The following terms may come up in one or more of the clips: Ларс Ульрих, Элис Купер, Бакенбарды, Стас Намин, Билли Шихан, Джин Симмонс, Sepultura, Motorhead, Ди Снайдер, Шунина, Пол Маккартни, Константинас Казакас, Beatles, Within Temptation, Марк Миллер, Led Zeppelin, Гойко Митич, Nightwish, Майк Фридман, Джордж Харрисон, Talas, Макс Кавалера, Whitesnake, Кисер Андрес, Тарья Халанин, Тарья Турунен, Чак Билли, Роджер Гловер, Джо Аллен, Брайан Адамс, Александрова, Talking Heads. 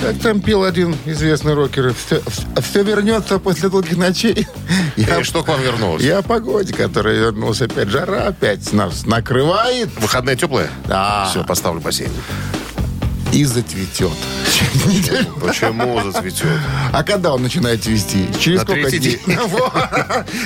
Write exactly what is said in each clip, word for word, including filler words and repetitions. Как там пел один известный рокер? Все, все вернется после долгих ночей. И я, что к вам вернулось? Я о погоде, которая вернулась опять. Жара опять нас накрывает. Выходные теплые? Да. Все, поставлю бассейн. И зацветет. Почему зацветет? А когда он начинает цвести? Через сколько дней?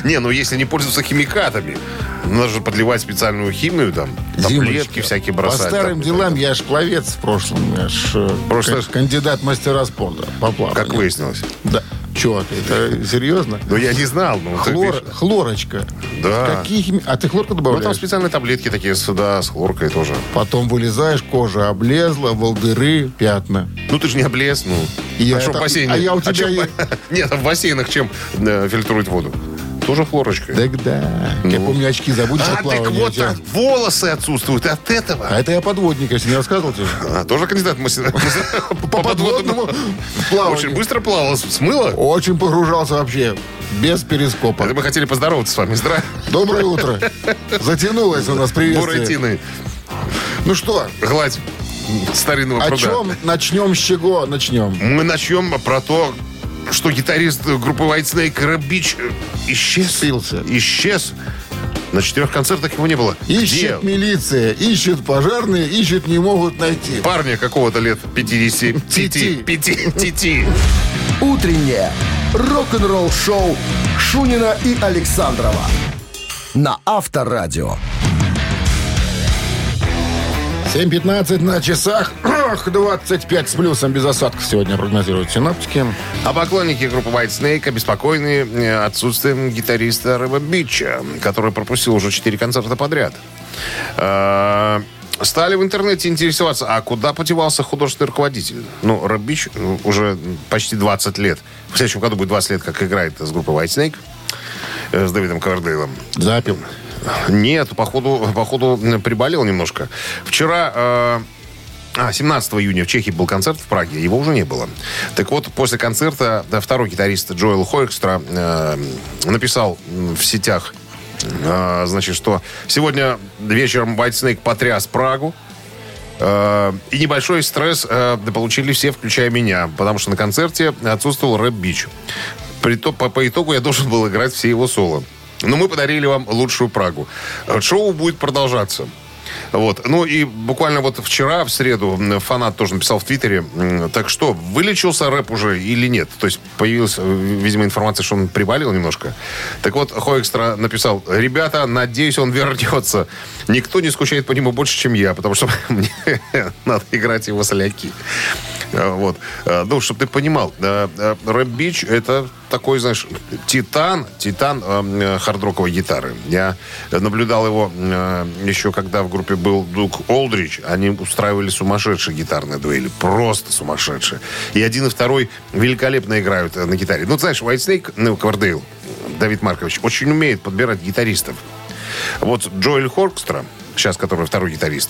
Не, ну если не пользоваться химикатами, надо же подливать специальную химию, там, таблетки всякие бросать. По старым делам я аж пловец в прошлом. Я аж кандидат мастера спорта по плаванию. Как выяснилось. Да. Че, это серьезно? Ну, я не знал. Ну, Хлор, ты хлорочка. Да. Какие хими... А ты хлорку добавляешь? Ну, там специальные таблетки такие, да, с хлоркой тоже. Потом вылезаешь, кожа облезла, волдыры, пятна. Ну, ты же не облез, ну. Я а что, это... в бассейне? А я у тебя... А чем... я... Нет, а в бассейнах чем фильтруют воду? Тоже хлорочкой. Так да. Ну. Я помню, очки забудешь от плавания. А, так вот, а волосы отсутствуют от этого. А это я подводник, если не рассказывал тебе. А, тоже кандидат по подводному плаванию. Очень быстро плавал, смыло. Очень погружался вообще, без перископа. Мы хотели поздороваться с вами. Здравствуйте. Доброе утро. Затянулось у нас приветствие. Буратиной. Ну что? Гладь старинного пруда. О чем начнем, с чего начнем? Мы начнем про то, что гитарист группы Whitesnake Рэб Бич исчез. Сился. Исчез. На четырех концертах его не было. Ищет Где? Милиция, ищет пожарные, ищет, не могут найти. Парня какого-то лет пятидесяти. Тити. Пяти. Утреннее рок-н-ролл-шоу Шунина и Александрова на Авторадио. семь пятнадцать на часах. двадцать пять с плюсом без осадков сегодня прогнозируют синоптики. А поклонники группы Whitesnake обеспокоены отсутствием гитариста Рэба Бича, который пропустил уже четыре концерта подряд. Стали в интернете интересоваться, а куда подевался художественный руководитель? Ну, Рэб Бич уже почти двадцать лет. В следующем году будет двадцать лет, как играет с группой Whitesnake, с Дэвидом Ковердейлом. Запил. Нет, походу, походу приболел немножко. Вчера... А, семнадцатого июня в Чехии был концерт в Праге, его уже не было. Так вот, после концерта да, второй гитарист Джоэл Хоэкстра э, написал в сетях, э, значит, что сегодня вечером Whitesnake потряс Прагу, э, и небольшой стресс э, получили все, включая меня, потому что на концерте отсутствовал Рэб Бич. При, по, по итогу я должен был играть все его соло. Но мы подарили вам лучшую Прагу. Шоу будет продолжаться. Вот. Ну и буквально вот вчера, в среду, фанат тоже написал в Твиттере, так что, вылечился Рэп уже или нет? То есть появилась, видимо, информация, что он приболел немножко. Так вот, Хоэкстра написал: ребята, надеюсь, он вернется. Никто не скучает по нему больше, чем я, потому что мне надо играть его соляки. Вот. Ну, чтобы ты понимал, Рэб Бич — это такой, знаешь, титан, титан э, хард-роковой гитары. Я наблюдал его э, еще когда в группе был Дук Олдрич. Они устраивали сумасшедшие гитарные дуэли. Просто сумасшедшие. И один и второй великолепно играют на гитаре. Ну, знаешь, Whitesnake, ну, Ковердейл, Давид Маркович, очень умеет подбирать гитаристов. Вот Джоэл Хоэкстра, сейчас который второй гитарист,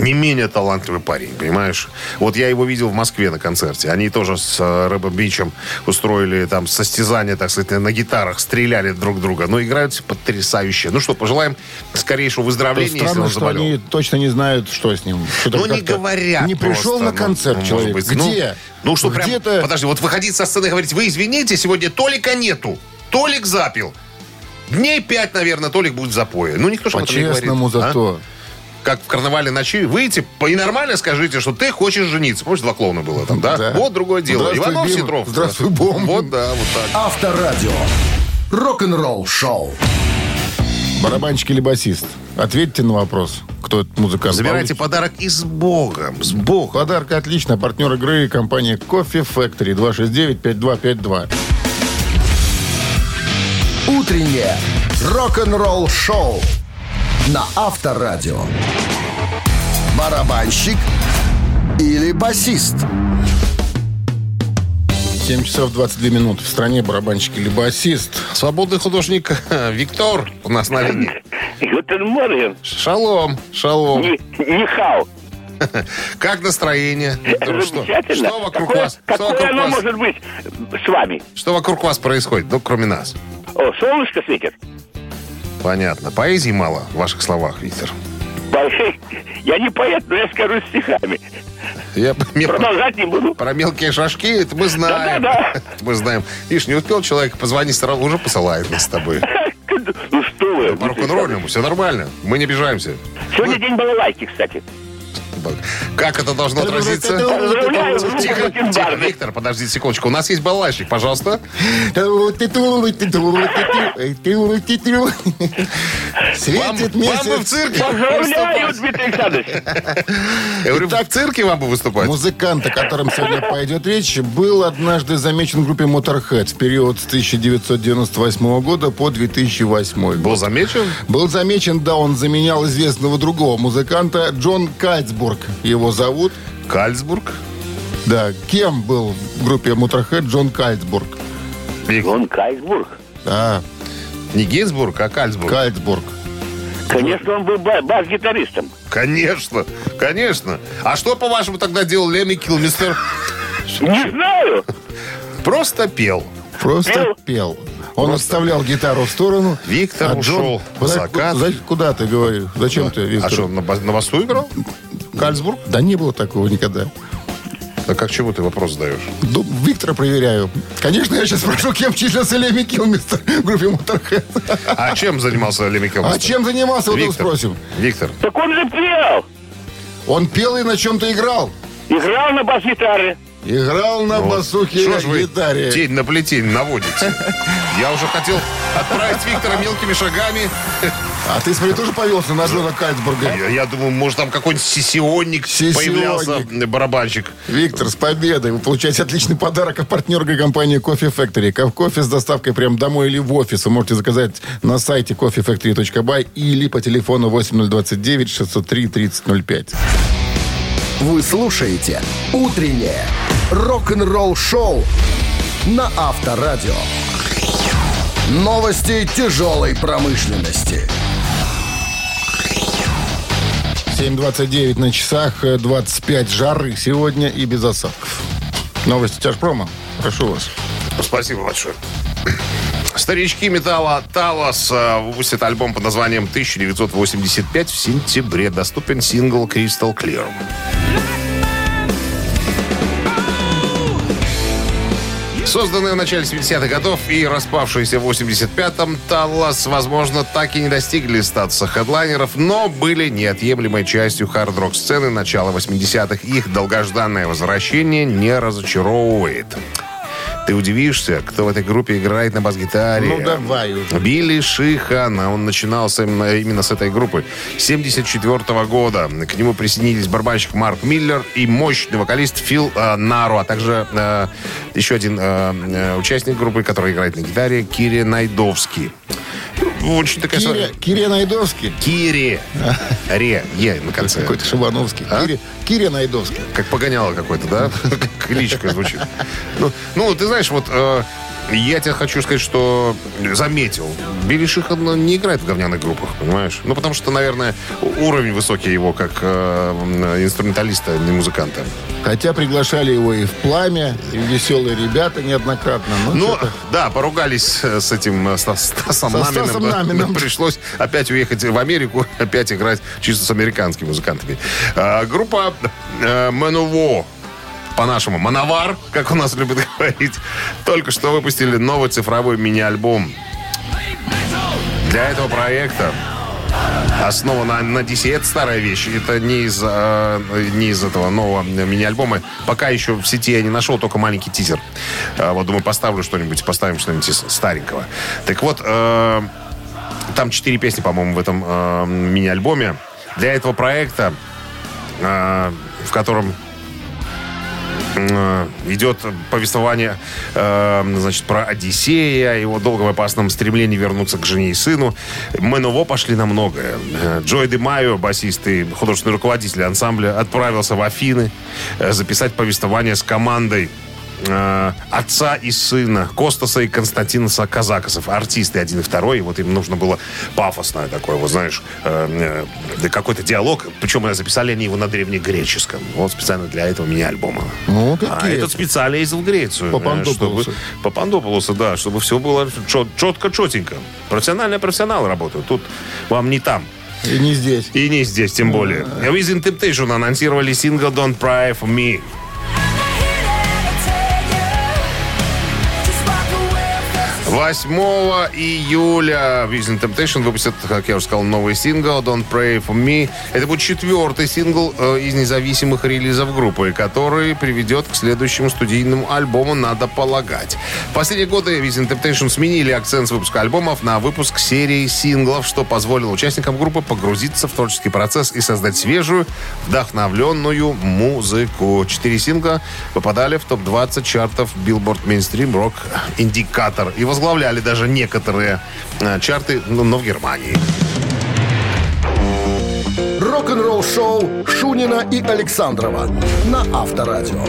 не менее талантливый парень, понимаешь? Вот я его видел в Москве на концерте. Они тоже с Рэбом Бичем устроили там состязания, так сказать, на гитарах, стреляли друг друга. Но играют потрясающе. Ну что, пожелаем скорейшего выздоровления, странно, если он заболел. Странно, что они точно не знают, что с ним. Что-то ну, не говорят. Не пришел просто, на концерт ну, человек. Быть, где? Ну, ну что, где-то... прям... Подожди, вот выходить со сцены и говорить: вы извините, сегодня Толика нету. Толик запил. Дней пять, наверное, Толик будет в запое. Ну, никто же об этом не говорит. По-честному зато... А? Как в «Карнавале ночи», выйти и нормально скажите, что ты хочешь жениться. Помнишь, два клоуна было там, да? Да. Вот другое дело. Иванов, Ситров. Здравствуй, бомба. Вот, да, вот так. Авторадио. Рок-н-ролл шоу. Барабанщик или басист? Ответьте на вопрос, кто этот музыкант. Забирайте получит подарок и с Богом. С Богом. Подарок отлично. Партнер игры — компания Coffee Factory. два шесть девять пять два пять два. Утреннее рок-н-ролл шоу на Авторадио. Барабанщик или басист? семь часов двадцать две минуты. В стране барабанщик или басист. Свободный художник Виктор у нас на линии. Шалом, шалом. Нихау. Как настроение? Замечательно. Что вокруг вас? Какое оно может быть с вами? Что вокруг вас происходит, ну, кроме нас? О, солнышко светит. Понятно. Поэзии мало в ваших словах, Виктор. Я не поэт, но я скажу стихами. Я продолжать не буду. Про мелкие шажки, это мы знаем. Да, да, да. Мы знаем. Видишь, не успел человек позвонить, сразу уже посылает нас с тобой. Ну что вы. По рок-н-ролльному, все нормально. Мы не обижаемся. Сегодня день балалайки, кстати. Как это должно отразиться? Тихо, тихо, Виктор, подождите секундочку. У нас есть балалайщик, пожалуйста. Светит месяц. Вам бы в цирке выступать. Так в цирке вам бы выступать. Музыкант, о котором сегодня пойдет речь, был однажды замечен в группе Motorhead в период с тысяча девятьсот девяносто восьмого года по две тысячи восьмой. Был замечен? Был замечен, да. Он заменял известного другого музыканта, Джон Кальцбург. Его зовут Кальцбург. Да, кем был в группе Motorhead Джон Кальцбург? Джон Кальцбург? Да. Не Гинзбург, а Кальцбург. Кальцбург. Конечно, он был бас-гитаристом. Конечно, конечно. А что, по-вашему, тогда делал Леми Килмистер? Не знаю. Просто пел. Просто пел. Он Просто... отставлял гитару в сторону. Виктор а ушел Джон... закат. Куда, куда ты говоришь? Зачем а, ты, Виктор? А что, на, бас, на басу играл? Кальцбург? Да не было такого никогда. А как чему ты вопрос задаешь? Ну, Виктора проверяю. Конечно, я сейчас спрошу, кем числился Леми Килмистер в группе Motorhead. А чем занимался Леми Килмистер? А чем занимался, вот его спросим. Виктор. Так он же пел. Он пел и на чем-то играл. Играл на бас-гитаре. Играл на вот. басухе и на гитаре. Тень на плетень наводите. Я уже хотел отправить Виктора мелкими шагами. А ты, смотри, тоже повелся на Джона Кальцбурга? Я, я думаю, может, там какой-нибудь сессионник, сессионник появлялся, барабанщик. Виктор, с победой! Вы получаете отличный подарок от партнерской компании Coffee Factory. Кофе с доставкой прямо домой или в офис. Вы можете заказать на сайте кофе фэктори точка бай или по телефону восемь ноль два девять шесть ноль три тридцать ноль пять. Вы слушаете «Утреннее рок-н-ролл-шоу» на Авторадио. Новости тяжелой промышленности. семь двадцать девять на часах, двадцать пять жары сегодня и без осадков. Новости тяжпрома. Прошу вас. Спасибо большое. Старички металла Talas выпустят альбом под названием тысяча девятьсот восемьдесят пять в сентябре. Доступен сингл Crystal Clear. Созданная в начале семидесятых годов и распавшаяся в восемьдесят пятом, Talas, возможно, так и не достигли статуса хедлайнеров, но были неотъемлемой частью хард-рок-сцены начала восьмидесятых. Их долгожданное возвращение не разочаровывает. Ты удивишься, кто в этой группе играет на бас-гитаре. Ну, давай уже. Билли Шихан. Он начинался именно с этой группы. семьдесят четвёртого года. К нему присоединились барабанщик Марк Миллер и мощный вокалист Фил э, Нару, а также э, еще один э, участник группы, который играет на гитаре, Кири Найдовский. Очень такая... Киря, Киря Найдовский? Кири. А. Ре. Е на конце. Какой-то Шибановский. А? Киря, Киря Найдовский. Как погоняло какое-то, да? Как кличка звучит. Ну, ну, ты знаешь, вот... Э... Я тебе хочу сказать, что заметил. Билли Шихан не играет в говняных группах, понимаешь? Ну, потому что, наверное, уровень высокий его, как э, инструменталиста, не музыканта. Хотя приглашали его и в «Пламя», и в «Веселые ребята» неоднократно. Но ну, что-то... да, поругались с этим, с Стасом Наминым. Пришлось опять уехать в Америку, опять играть чисто с американскими музыкантами. А, группа э, Manowar. По-нашему, Manowar, как у нас любят говорить, только что выпустили новый цифровой мини-альбом. Для этого проекта основана на ди си. Это старая вещь. Это не из, не из этого нового мини-альбома. Пока еще в сети я не нашел, только маленький тизер. Вот, думаю, поставлю что-нибудь, поставим что-нибудь из старенького. Так вот, там четыре песни, по-моему, в этом мини-альбоме. Для этого проекта, в котором... идет повествование, значит, про Одиссея, его долгом и опасном стремлении вернуться к жене и сыну. Manowar пошли на многое. Джой Де Майо, басист и художественный руководитель ансамбля, отправился в Афины записать повествование с командой э, отца и сына Костаса и Константинаса Казакасов. Артисты один и второй. И вот им нужно было пафосное такое, вот знаешь, э, э, какой-то диалог. Причем записали они его на древнегреческом. Вот специально для этого мини-альбома. Ну, а этот специально ездил в Грецию. Папандополоса. Папандополоса, да, чтобы все было чет, четко-четенько. Профессиональные профессионалы работают. Тут вам не там. И не здесь. И не здесь, тем более. Within Temptation анонсировали сингл Don't Pray For Me. восьмого июля Within Temptation выпустят, как я уже сказал, новый сингл Don't Pray For Me. Это будет четвертый сингл э, из независимых релизов группы, который приведет к следующему студийному альбому, надо полагать. В последние годы Within Temptation сменили акцент с выпуска альбомов на выпуск серии синглов, что позволило участникам группы погрузиться в творческий процесс и создать свежую, вдохновленную музыку. Четыре сингла попадали в топ двадцать чартов Billboard Mainstream Rock Indicator и возглавляли Возглавляли даже некоторые э, чарты, ну, но в Германии. Рок-н-ролл шоу Шунина и Александрова на Авторадио.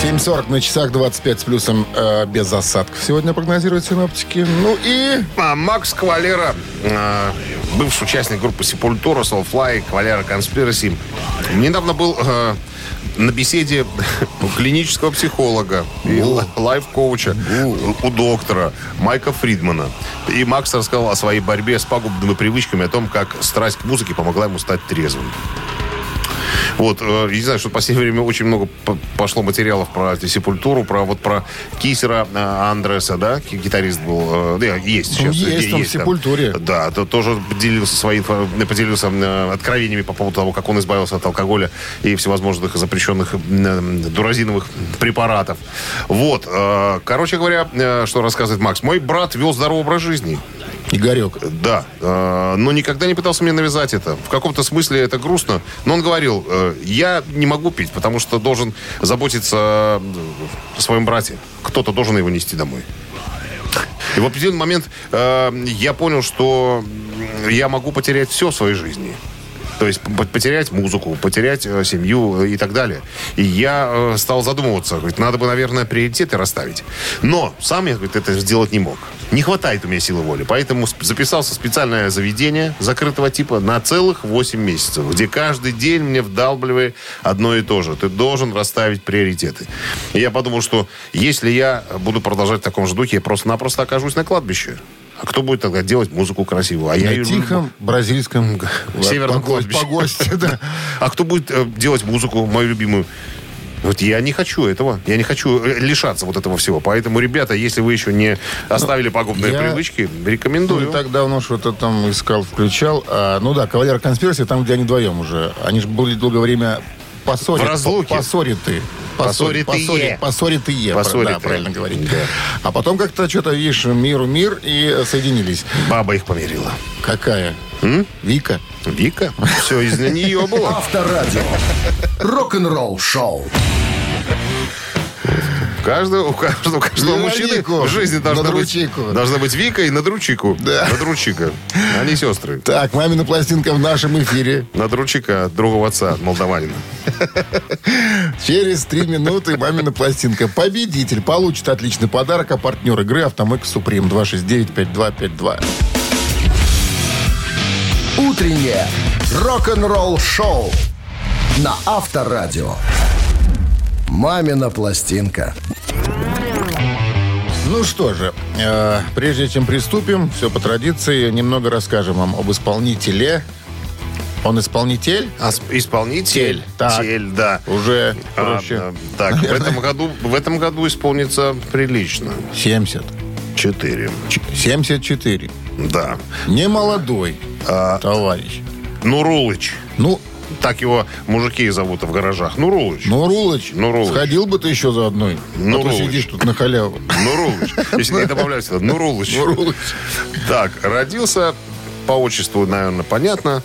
семь сорок на часах, двадцать пять с плюсом, э, без осадков сегодня прогнозируют синоптики. Ну и... А, Макс Кавалера, э, бывший участник группы Sepultura, Soulfly, Кавалера Conspiracy, недавно был э, на беседе у клинического психолога и л- лайф-коуча, у доктора Майка Фридмана. И Макс рассказал о своей борьбе с пагубными привычками, о том, как страсть к музыке помогла ему стать трезвым. Вот, я не знаю, что в последнее время очень много пошло материалов про Сепультуру, про вот про Кисера Андреса, да, гитарист был, да, есть сейчас. Есть там в Сепультуре. Да, тоже поделился, своим, поделился откровениями по поводу того, как он избавился от алкоголя и всевозможных запрещенных дуразиновых препаратов. Вот, короче говоря, что рассказывает Макс. Мой брат вел здоровый образ жизни. Игорек. Да. Э, но никогда не пытался мне навязать это. В каком-то смысле это грустно. Но он говорил, э, я не могу пить, потому что должен заботиться о своем брате. Кто-то должен его нести домой. И в определенный момент э, я понял, что я могу потерять все в своей жизни. То есть потерять музыку, потерять э, семью и так далее. И я э, стал задумываться. Говорит, надо бы, наверное, приоритеты расставить. Но сам я, говорит, это сделать не мог. Не хватает у меня силы воли. Поэтому записался в специальное заведение закрытого типа на целых восемь месяцев, где каждый день мне вдалбливали одно и то же. Ты должен расставить приоритеты. И я подумал, что если я буду продолжать в таком же духе, я просто-напросто окажусь на кладбище. А кто будет тогда делать музыку красивую? А на я тихом, люблю... бразильском, северном кладбище. Погосте, да. А кто будет делать музыку, мою любимую? Вот я не хочу этого. Я не хочу лишаться вот этого всего. Поэтому, ребята, если вы еще не оставили ну, пагубные я... привычки, рекомендую. Ну, не так давно что-то там искал, включал. А, ну да, Кавалера Конспирации, там, где они вдвоем уже. Они же были долгое время поссорят. В разлуке. Поссорятые. Поссоритые. Поссоритые, да, правильно говорить. Да. А потом как-то что-то, видишь, миру мир и соединились. Баба их помирила. Какая? М? Вика. Вика? Все из нее было. Авторадио. Рок-н-ролл шоу. У каждого, у каждого, у каждого мужчины в жизни должна быть, должна быть Вика и Надручику. Да. Надручика. Они сестры. Так, мамина пластинка в нашем эфире. Надручика от другого отца, молдаванина. Через три минуты мамина пластинка. Победитель получит отличный подарок, а партнер игры «Автомойка Суприм» два шесть девять пять два пять два. Утреннее рок-н-ролл шоу на Авторадио. Мамина пластинка. Ну что же, э, прежде чем приступим, все по традиции, немного расскажем вам об исполнителе. Он исполнитель? А, исполнитель. Так. Тель, да. Уже проще. А, так, в этом, году, в этом году исполнится прилично. семьдесят четыре. семьдесят четыре. Да. Не молодой а, товарищ. Нурулыч. Ну, так его мужики зовут в гаражах. Нурулыч. Нурулыч. Нурулыч. Сходил бы ты еще за одной. Нурулыч. А ты сидишь тут на халяву. Нурулыч. Если не добавлять сюда. Нурулыч. Нурулыч. Так, родился, по отчеству, наверное, понятно,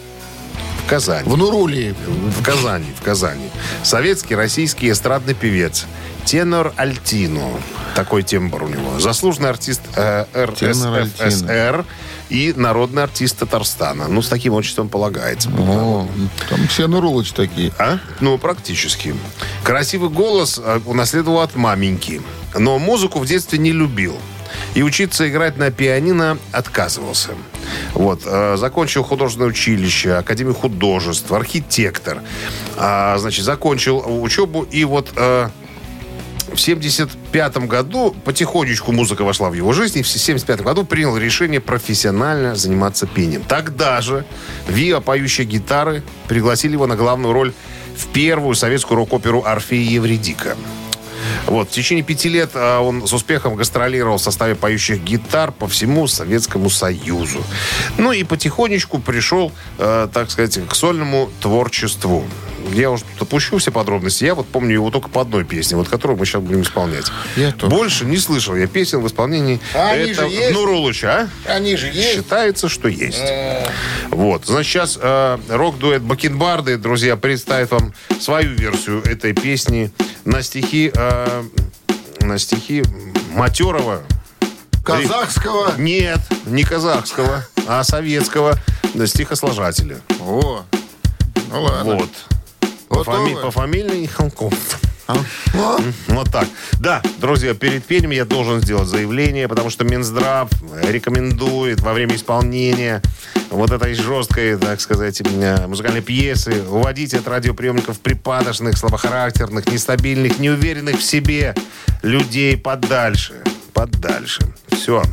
в Казани. В Нурулии. В Казани, в Казани. Советский, российский эстрадный певец. Тенор альтино. Такой тембр у него. Заслуженный артист э, РСФСР и народный артист Татарстана. Ну, с таким отчеством полагается. О, там все нурулочи такие. А? Ну, практически. Красивый голос унаследовал от маменьки. Но музыку в детстве не любил. И учиться играть на пианино отказывался. Вот. Закончил художественное училище, Академию художеств, архитектор. Значит, закончил учебу. И вот в семьдесят пятом году потихонечку музыка вошла в его жизнь. И в семьдесят пятом году принял решение профессионально заниматься пением. Тогда же Виа, поющая гитары, пригласили его на главную роль в первую советскую рок-оперу «Орфей и Евредика». Вот. В течение пяти лет он с успехом гастролировал в составе поющих гитар по всему Советскому Союзу. Ну и потихонечку пришел, э, так сказать, к сольному творчеству. Я уже допущу все подробности. Я вот помню его только по одной песне, вот которую мы сейчас будем исполнять. Я Больше тоже. не слышал я песен в исполнении а этого Нурулыча. А? Они же есть. Считается, что есть. А... Вот. Значит, сейчас э, рок-дуэт Бакенбарды, друзья, представит вам свою версию этой песни на стихи, э, на стихи матерого. Казахского? Нет, не казахского, а советского стихосложателя. О, ну ладно. Вот. По фами... По фамилии Ханков. А? А? Вот так. Да, друзья, перед пением я должен сделать заявление, потому что Минздрав рекомендует во время исполнения вот этой жесткой, так сказать, музыкальной пьесы уводить от радиоприемников припадочных, слабохарактерных, нестабильных, неуверенных в себе людей подальше. Подальше. Все.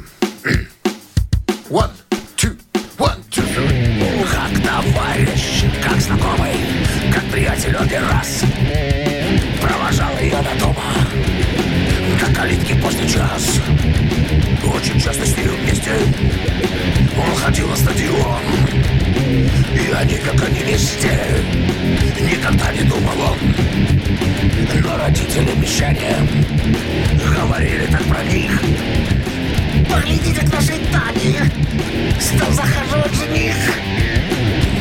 One, two, one, two, three. Как товарищ, как знакомый, как приятель обе раз. Провожал ее до дома, до калитки поздний час. Очень часто с нею вместе он ходил на стадион. И они, как они вместе, никогда не думал он. Но родители мещане говорили так про них. Поглядите, к нашей Тане стал захаживать жених.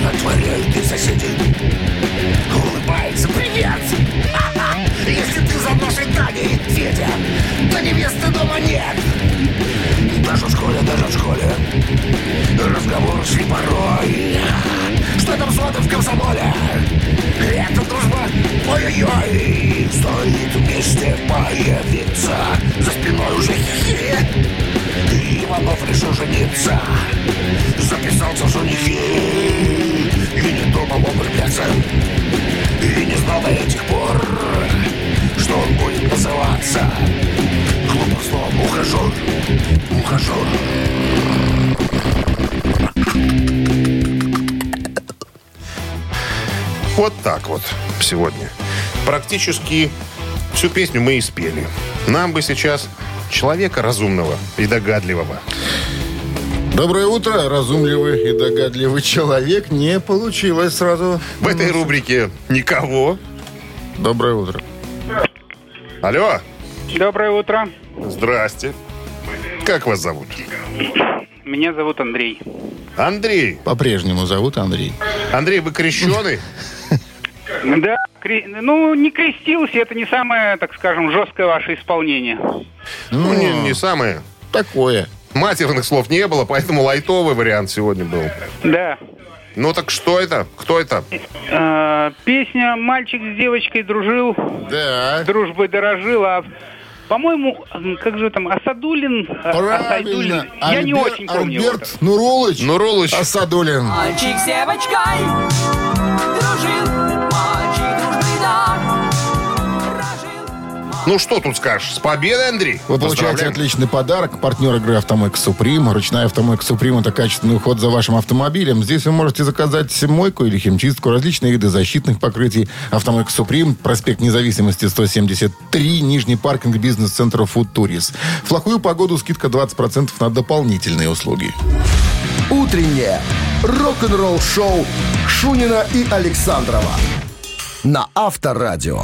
Отворяют и соседи, улыбается привет. А-а, если ты за нашей Таней, Федя, то невесты дома нет. Даже в школе, даже в школе разговоры шли порой. Что там звоны в комсомоле? Эта дружба, ой-ой-ой, стоит вместе появиться. За спиной уже хихи. Иванов решил жениться, записался в женихи. И не думал он влюбляться, и не знал до этих пор, что он будет называться клубом словом ухажер, ухажер. Вот так вот сегодня. Практически всю песню мы и спели. Нам бы сейчас человека разумного и догадливого. Доброе утро, разумливый и догадливый человек. Не получилось сразу. В этой рубрике никого. Доброе утро. Алло. Доброе утро. Здрасте. Как вас зовут? Меня зовут Андрей. Андрей. По-прежнему зовут Андрей. Андрей, вы крещеный? Да, ну, не крестился. Это не самое, так скажем, жесткое ваше исполнение. Ну, не самое. Такое. Матерных слов не было, поэтому лайтовый вариант сегодня был. Да. Ну так что это? Кто это? Э-э, песня «Мальчик с девочкой дружил». Да. Дружбой дорожил. А, по-моему, как же там, Асадуллин. Правильно. Асадуллин. Я не очень помню. Альберт Нурулыч. Нурулыч. Асадуллин. Мальчик с девочкой дружил. Мальчик дружбой дорожил. Мальчик... Ну что тут скажешь? С победой, Андрей. Вы получаете отличный подарок. Партнер игры «Автомойка Суприм». Ручная «Автомойка Суприм» — это качественный уход за вашим автомобилем. Здесь вы можете заказать мойку или химчистку, различные виды защитных покрытий. «Автомойка Суприм», проспект Независимости, сто семьдесят три, нижний паркинг бизнес-центра «Футурис». В плохую погоду скидка двадцать процентов на дополнительные услуги. Утреннее рок-н-ролл-шоу Шунина и Александрова на Авторадио.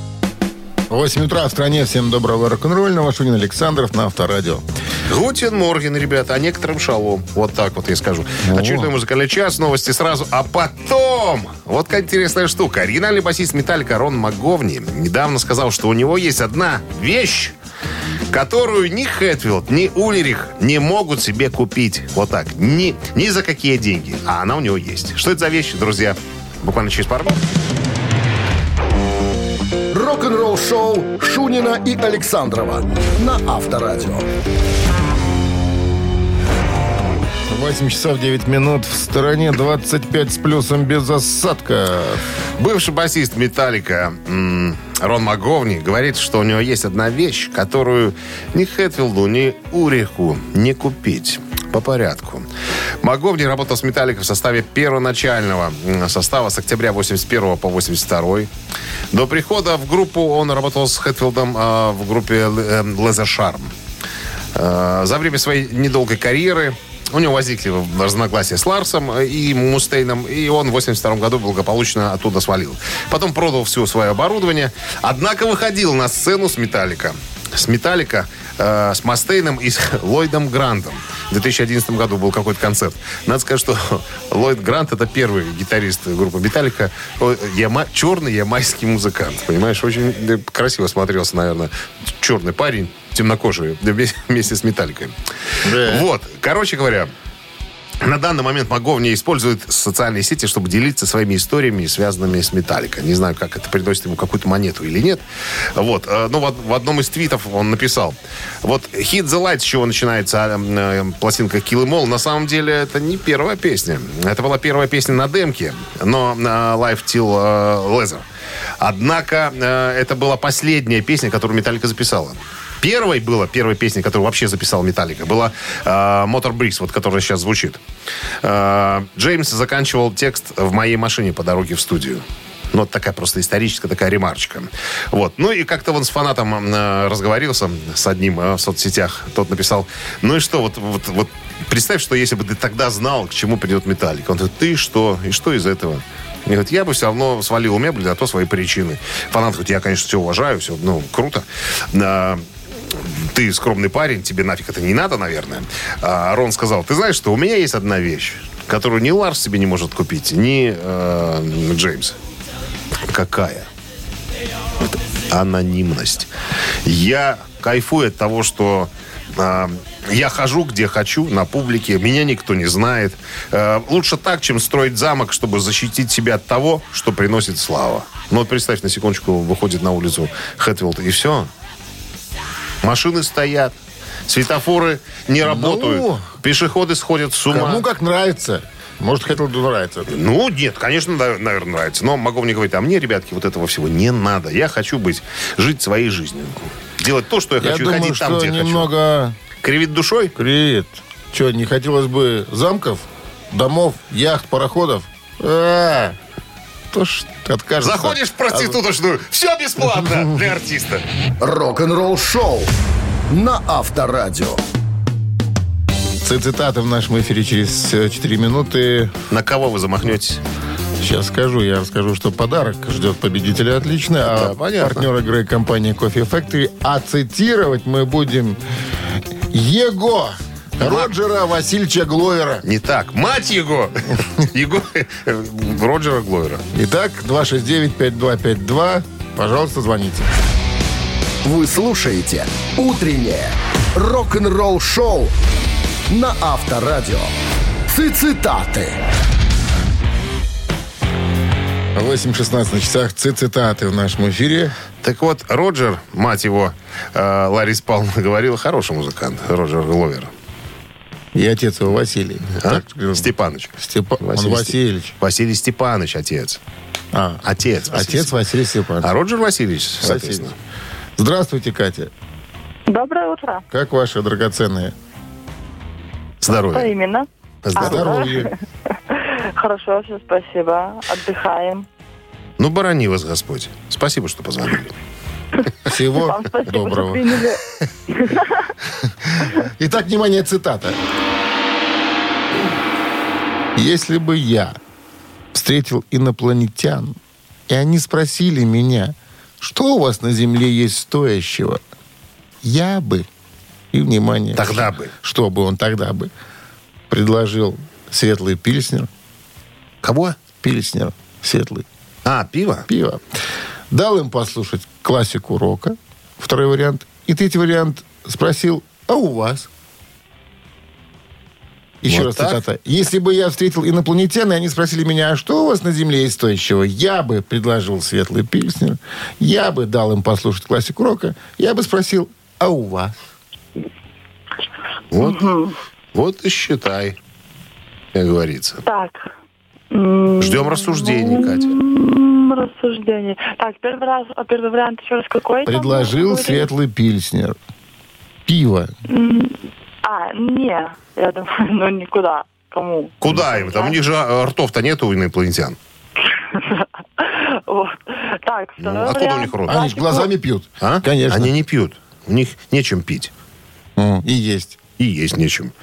восемь утра в стране. Всем доброго рок-н-ролльного. Шунин, Александров на Авторадио. Гутен Морген, ребята, а некоторым шалом. Вот так вот я скажу. О. Очередной музыкальный час, новости сразу. А потом, вот какая интересная штука. Оригинальный басист Металлика Рон Макговни недавно сказал, что у него есть одна вещь, которую ни Хэтфилд, ни Ульрих не могут себе купить. Вот так. Ни, ни за какие деньги. А она у него есть. Что это за вещь, друзья? Буквально через пару минут. Рок-н-ролл шоу Шунина и Александрова на Авторадио. восемь часов девять минут. В стороне двадцать пять с плюсом без осадка. Бывший басист Металлика Рон Макговни говорит, что у него есть одна вещь, которую ни Хэтфилду, ни Ульриху не купить. По порядку. Макговни работал с Металликой в составе первоначального состава с октября восемьдесят первого по восемьдесят второй. До прихода в группу он работал с Хэтфилдом э, в группе Leather Charm. Э, за время своей недолгой карьеры у него возникли разногласия с Ларсом и Мустейном, и он в восемьдесят втором году благополучно оттуда свалил. Потом продал все свое оборудование, однако выходил на сцену с Металлика. С Металлика, э, с Мустейном и с Ллойдом Грантом. В две тысячи одиннадцатом году был какой-то концерт. Надо сказать, что Ллойд Грант — это первый гитарист группы Металлика. Яма, черный ямайский музыкант. Понимаешь, очень красиво смотрелся, наверное, черный парень, темнокожий, вместе с Металликой. Да. Вот, короче говоря, на данный момент Макговни использует социальные сети, чтобы делиться своими историями, связанными с Металлика. Не знаю, как это приносит ему какую-то монету или нет. Вот. Но в одном из твитов он написал. Вот «Hit the Light», с чего начинается пластинка «Kill 'Em All», на самом деле это не первая песня. Это была первая песня на демке, но на «Live Till Leather». Однако это была последняя песня, которую Металлика записала. Первой была, первой песней, которую вообще записал Металлика, была э, «Motor Breeze», вот, которая сейчас звучит. Э, Джеймс заканчивал текст в моей машине по дороге в студию. Ну, вот такая просто историческая такая ремарочка. Вот. Ну, и как-то он с фанатом э, разговорился, с одним э, в соцсетях. Тот написал, ну и что, вот, вот, вот представь, что если бы ты тогда знал, к чему придет Металлика. Он говорит, ты что? И что из этого? И говорит, я бы все равно свалил, у меня были на то свои причины. Фанат говорит, я, конечно, все уважаю, все, ну, круто. Ты скромный парень, тебе нафиг это не надо, наверное. А Рон сказал, ты знаешь, что у меня есть одна вещь, которую ни Ларс себе не может купить, ни э, Джеймс. Какая? Это анонимность. Я кайфую от того, что э, я хожу, где хочу, на публике, меня никто не знает. Э, лучше так, чем строить замок, чтобы защитить себя от того, что приносит слава. Ну вот представь, на секундочку выходит на улицу Хэтфилд, и все. Машины стоят, светофоры не работают, ну, пешеходы сходят с ума. Ну, как нравится. Может, Хэтфилду нравится. Ну, нет, конечно, наверное, нравится. Но Макговни говорит, а мне, ребятки, вот этого всего не надо. Я хочу быть, жить своей жизнью. Делать то, что я, я хочу, думаю, и ходить там, где я хочу. Я думаю, что немного... Кривит душой? Кривит. Че, не хотелось бы замков, домов, яхт, пароходов? А-а-а. Заходишь в проституточную. Все бесплатно для артиста. Рок-н-ролл шоу на Авторадио. Цитаты в нашем эфире через четыре минуты. На кого вы замахнетесь? Сейчас скажу. Я расскажу, что подарок ждет победителя отлично. Да, а понятно. Партнер игры компания Coffee Factory. А цитировать мы будем его... Роджера Васильевича Гловера. Не так. Мать его! Его Роджера Гловера. Итак, два шесть девять пять два пять два. Пожалуйста, звоните. Вы слушаете «Утреннее рок-н-ролл-шоу» на Авторадио. Цитаты. восемь шестнадцать на часах. Цитаты в нашем эфире. Так вот, Роджер, мать его, Ларис Палма говорила, хороший музыкант, Роджер Гловер. И отец его Василий. А? Так, Степаныч. Степа... Василий, он Васильевич. Василий Степанович, отец. А, отец. Василий. Отец Василий Степанович. А Роджер Васильевич, соответственно. Василий. Здравствуйте, Катя. Доброе утро. Как ваши драгоценные? Здоровье. Что именно? Здоровье. Хорошо, все, спасибо. Отдыхаем. Ну, барани вас Господь. Спасибо, что позвонили. Всего доброго. Итак, внимание, цитата. Если бы я встретил инопланетян, и они спросили меня, Что у вас на земле есть стоящего? Я бы. И, внимание. Тогда бы. Что бы он тогда бы предложил светлый пильснер. Кого? Пильснер. Светлый. А, пиво? Пиво. Дал им послушать классику рока. Второй вариант. И третий вариант спросил, а у вас? Еще вот раз так? Цитата. Если бы я встретил инопланетян, и они спросили меня, а что у вас на Земле есть стоящего? Я бы предложил светлый пильснер. Я бы дал им послушать классику рока. Я бы спросил, а у вас? Вот, угу. Вот и считай, как говорится. Так. Ждем рассуждений, Катя. Рассуждений. Так, первый, раз, первый вариант еще раз какой? Предложил светлый пильснер. Пиво. А, не. Я думаю, ну никуда. Кому? Куда им? Там у них же ртов-то нет у инопланетян. Так, откуда у них рот? Они же глазами пьют. Конечно. Они не пьют. У них нечем пить. И есть. И есть нечем.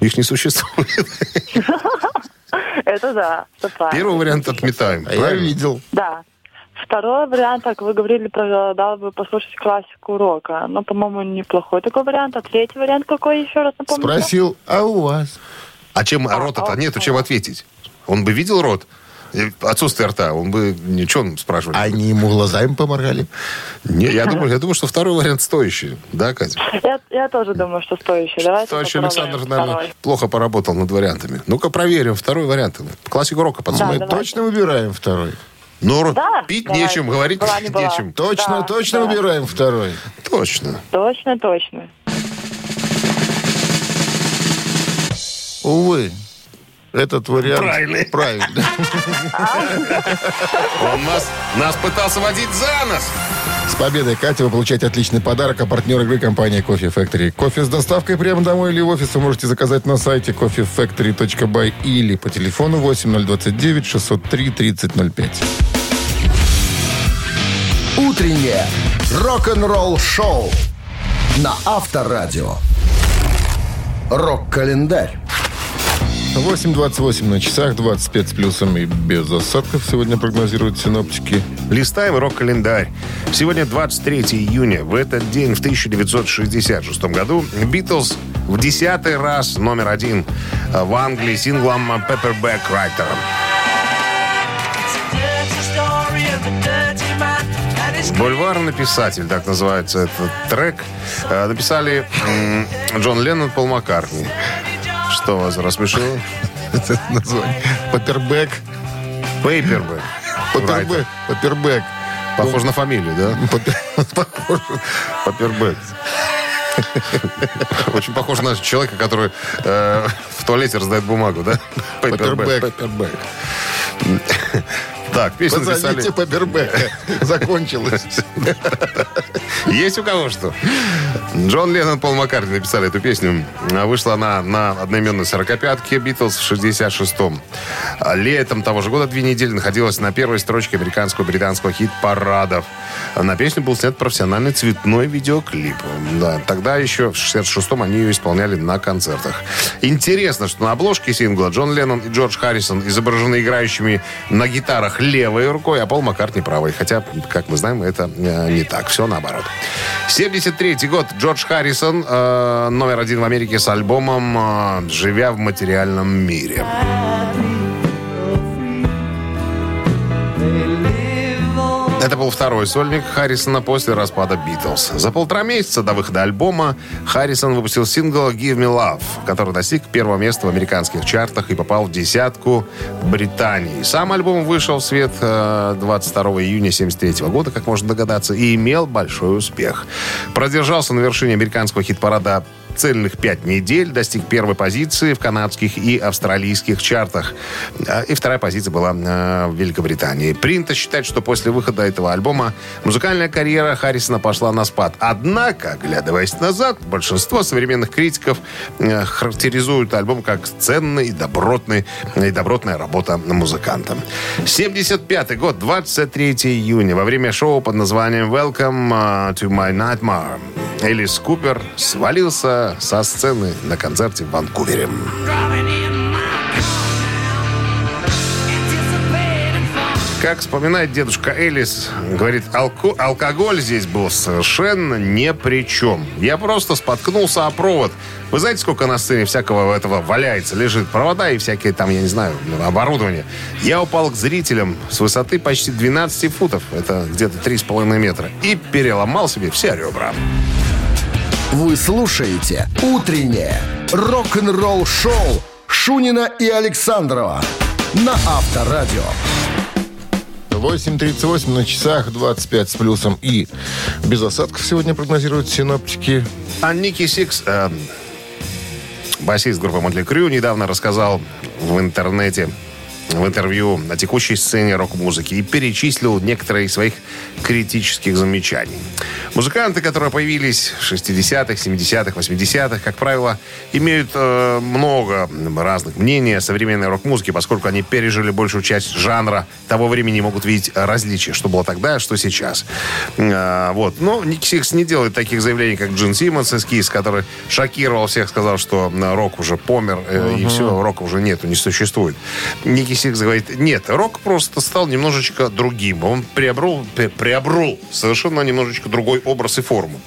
Их не существует. Это да. Первый вариант отметаем. Я видел. Да. Второй вариант, как вы говорили, про дал бы послушать классику рока. Ну, по-моему, неплохой такой вариант. А третий вариант какой, еще раз напомню? Спросил, а у вас? А чем а, рота-то а нету, чем ответить? Он бы видел рот? Отсутствие рта. Он бы ничего спрашивали. Они ему глазами поморгали. Не, я, думаю, я думаю, что второй вариант стоящий. Да, Катя? Я, я тоже думаю, что стоящий. Давайте стоящий Александр, наверное, второй. Плохо поработал над вариантами. Ну-ка проверим второй вариант. Классику рока подсумаем. Да, точно выбираем второй. Но да, пить давай. Нечем, говорить была, не нечем. Была. Точно, да, точно да. Выбираем второй. Точно. Точно, точно. Увы. Этот вариант... Правильный. Правильный. Он нас, нас пытался водить за нос. С победой, Катя, вы получаете отличный подарок. А партнер игры компания Coffee Factory. Кофе с доставкой прямо домой или в офис вы можете заказать на сайте кофе фэктори точка бай или по телефону восемь ноль два девять шесть ноль три тридцать ноль пять. Утреннее рок-н-ролл-шоу на Авторадио. Рок-календарь. восемь двадцать восемь на часах, двадцать пять с плюсом и без осадков сегодня прогнозируют синоптики. Листаем рок-календарь. Сегодня двадцать третьего июня. В этот день, в тысяча девятьсот шестьдесят шестом году, Beatles в десятый раз номер один в Англии синглом Paperback Writer. «Бульварный писатель», так называется этот трек. Написали Джон Леннон, Пол Маккартни. Что вас рассмешило? Это название. Папербэк. Пейпербэк. Папербэк. Папербэк. Похоже на фамилию, да? Похоже. Папербэк. Очень похож на человека, который э, в туалете раздает бумагу, да? Папербэк. Папербэк. Так, песню написали... Позовите Папербэка. Закончилось. Есть у кого что? Джон Леннон, Пол Маккартни написали эту песню. Вышла она на одноименной сорокопятке «Битлз» в шестьдесят шестом. Летом того же года две недели находилась на первой строчке американского и британского хит-парадов. На песню был снят профессиональный цветной видеоклип. Да, тогда еще в шестьдесят шестом они ее исполняли на концертах. Интересно, что на обложке сингла Джон Леннон и Джордж Харрисон изображены играющими на гитарах левой рукой, а Пол Маккартни правой. Хотя, как мы знаем, это не так. Все наоборот. семьдесят третий год. Джордж Харрисон, э, номер один в Америке с альбомом э, «Живя в материальном мире». Это был второй сольник Харрисона после распада «Битлз». За полтора месяца до выхода альбома Харрисон выпустил сингл «Give Me Love», который достиг первого места в американских чартах и попал в десятку Британии. Сам альбом вышел в свет двадцать второго июня тысяча девятьсот семьдесят третьего года, как можно догадаться, и имел большой успех. Продержался на вершине американского хит-парада цельных пять недель, достиг первой позиции в канадских и австралийских чартах. И вторая позиция была в Великобритании. Принято считать, что после выхода этого альбома музыкальная карьера Харрисона пошла на спад. Однако, оглядываясь назад, большинство современных критиков характеризуют альбом как ценный и добротный, и добротная работа музыканта. семьдесят пятый год, двадцать третьего июня. Во время шоу под названием «Welcome to my Nightmare» Элис Купер свалился со сцены на концерте в Ванкувере. Как вспоминает дедушка Элис, говорит, алко- алкоголь здесь был совершенно ни при чем. Я просто споткнулся о провод. Вы знаете, сколько на сцене всякого этого валяется? Лежит провода и всякие там, я не знаю, оборудование. Я упал к зрителям с высоты почти двенадцать футов. Это где-то три с половиной метра. И переломал себе все ребра. Вы слушаете «Утреннее рок-н-ролл-шоу» Шунина и Александрова на Авторадио. восемь тридцать восемь на часах, двадцать пять с плюсом и без осадков сегодня прогнозируют синоптики. А Никки Сикс, э, басист группы Motley Crue, недавно рассказал в интернете, в интервью о текущей сцене рок-музыки и перечислил некоторые из своих критических замечаний. Музыканты, которые появились в шестидесятых, семидесятых, восьмидесятых, как правило, имеют э, много разных мнений о современной рок-музыке, поскольку они пережили большую часть жанра того времени и могут видеть различия, что было тогда, что сейчас. А, вот. Но Никки Сикс не делает таких заявлений, как Джин Симмонс из Кис, который шокировал всех, сказал, что рок уже помер, э, uh-huh. и все, рока уже нету, не существует. Никки Сикс говорит, нет, рок просто стал немножечко другим. Он приобрел, приобрел совершенно немножечко другой образ и форму.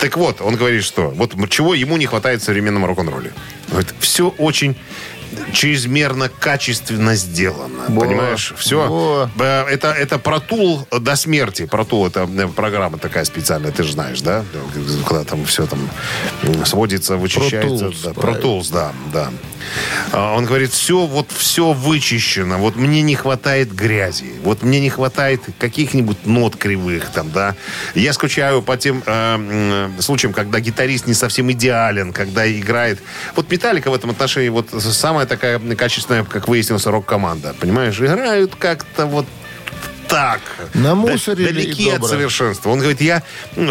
Так вот, он говорит, что вот чего ему не хватает в современном рок-н-ролле. Говорит, все очень чрезмерно качественно сделано. Бо, понимаешь? Все. Это, это протул до смерти. Протул — это программа такая специальная, ты же знаешь, да? Когда там все там сводится, вычищается. Протулс, да, да. Он говорит, все, вот все вычищено. Вот мне не хватает грязи. Вот мне не хватает каких-нибудь нот кривых там, да. Я скучаю по тем э, случаям, когда гитарист не совсем идеален, когда играет. Вот Металлика в этом отношении вот самая такая качественная, как выяснилось, рок-команда. Понимаешь, играют как-то вот так. Намусорили далеки от совершенства. Он говорит, я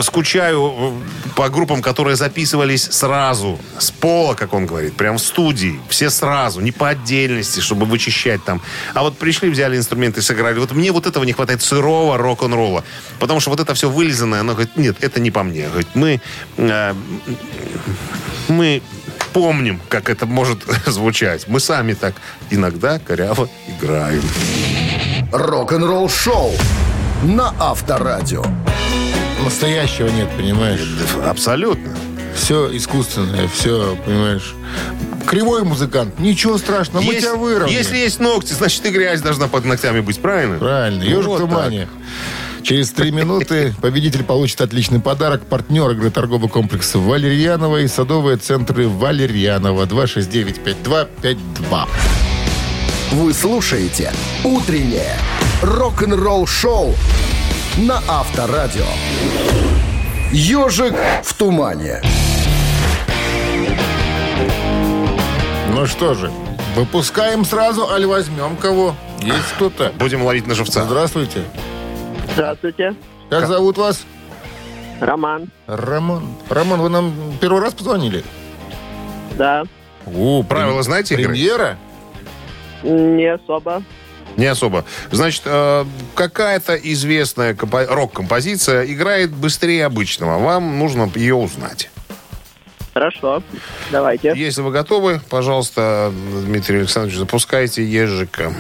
скучаю по группам, которые записывались сразу, с пола, как он говорит, прям в студии, все сразу, не по отдельности, чтобы вычищать там. А вот пришли, взяли инструменты и сыграли. Вот мне вот этого не хватает, сырого рок-н-ролла. Потому что вот это все вылизанное, оно говорит, нет, это не по мне. Говорит, мы... Э, мы... помним, как это может звучать. Мы сами так иногда коряво играем. Рок-н-ролл шоу на Авторадио. Настоящего нет, понимаешь? Абсолютно. Все искусственное, все, понимаешь. Кривой музыкант, ничего страшного, есть, мы тебя выровняем. Если есть ногти, значит и грязь должна под ногтями быть, правильно? Правильно, ежик в тумане. Через три минуты победитель получит отличный подарок. Партнер игры торговый комплекс «Валерьянова» и садовые центры «Валерьянова». два шесть девять пять два пять два. Вы слушаете «Утреннее рок-н-ролл-шоу» на Авторадио. «Ежик в тумане». Ну что же, выпускаем сразу, аль возьмем кого? Есть кто-то? Будем ловить на живца. Здравствуйте. Здравствуйте. Как зовут вас? Роман. Роман. Роман, вы нам первый раз позвонили? Да. О, правила прем... знаете? Премьера? Не особо. Не особо. Значит, какая-то известная компо... рок-композиция играет быстрее обычного. Вам нужно ее узнать. Хорошо. Давайте. Если вы готовы, пожалуйста, Дмитрий Александрович, запускайте ежика.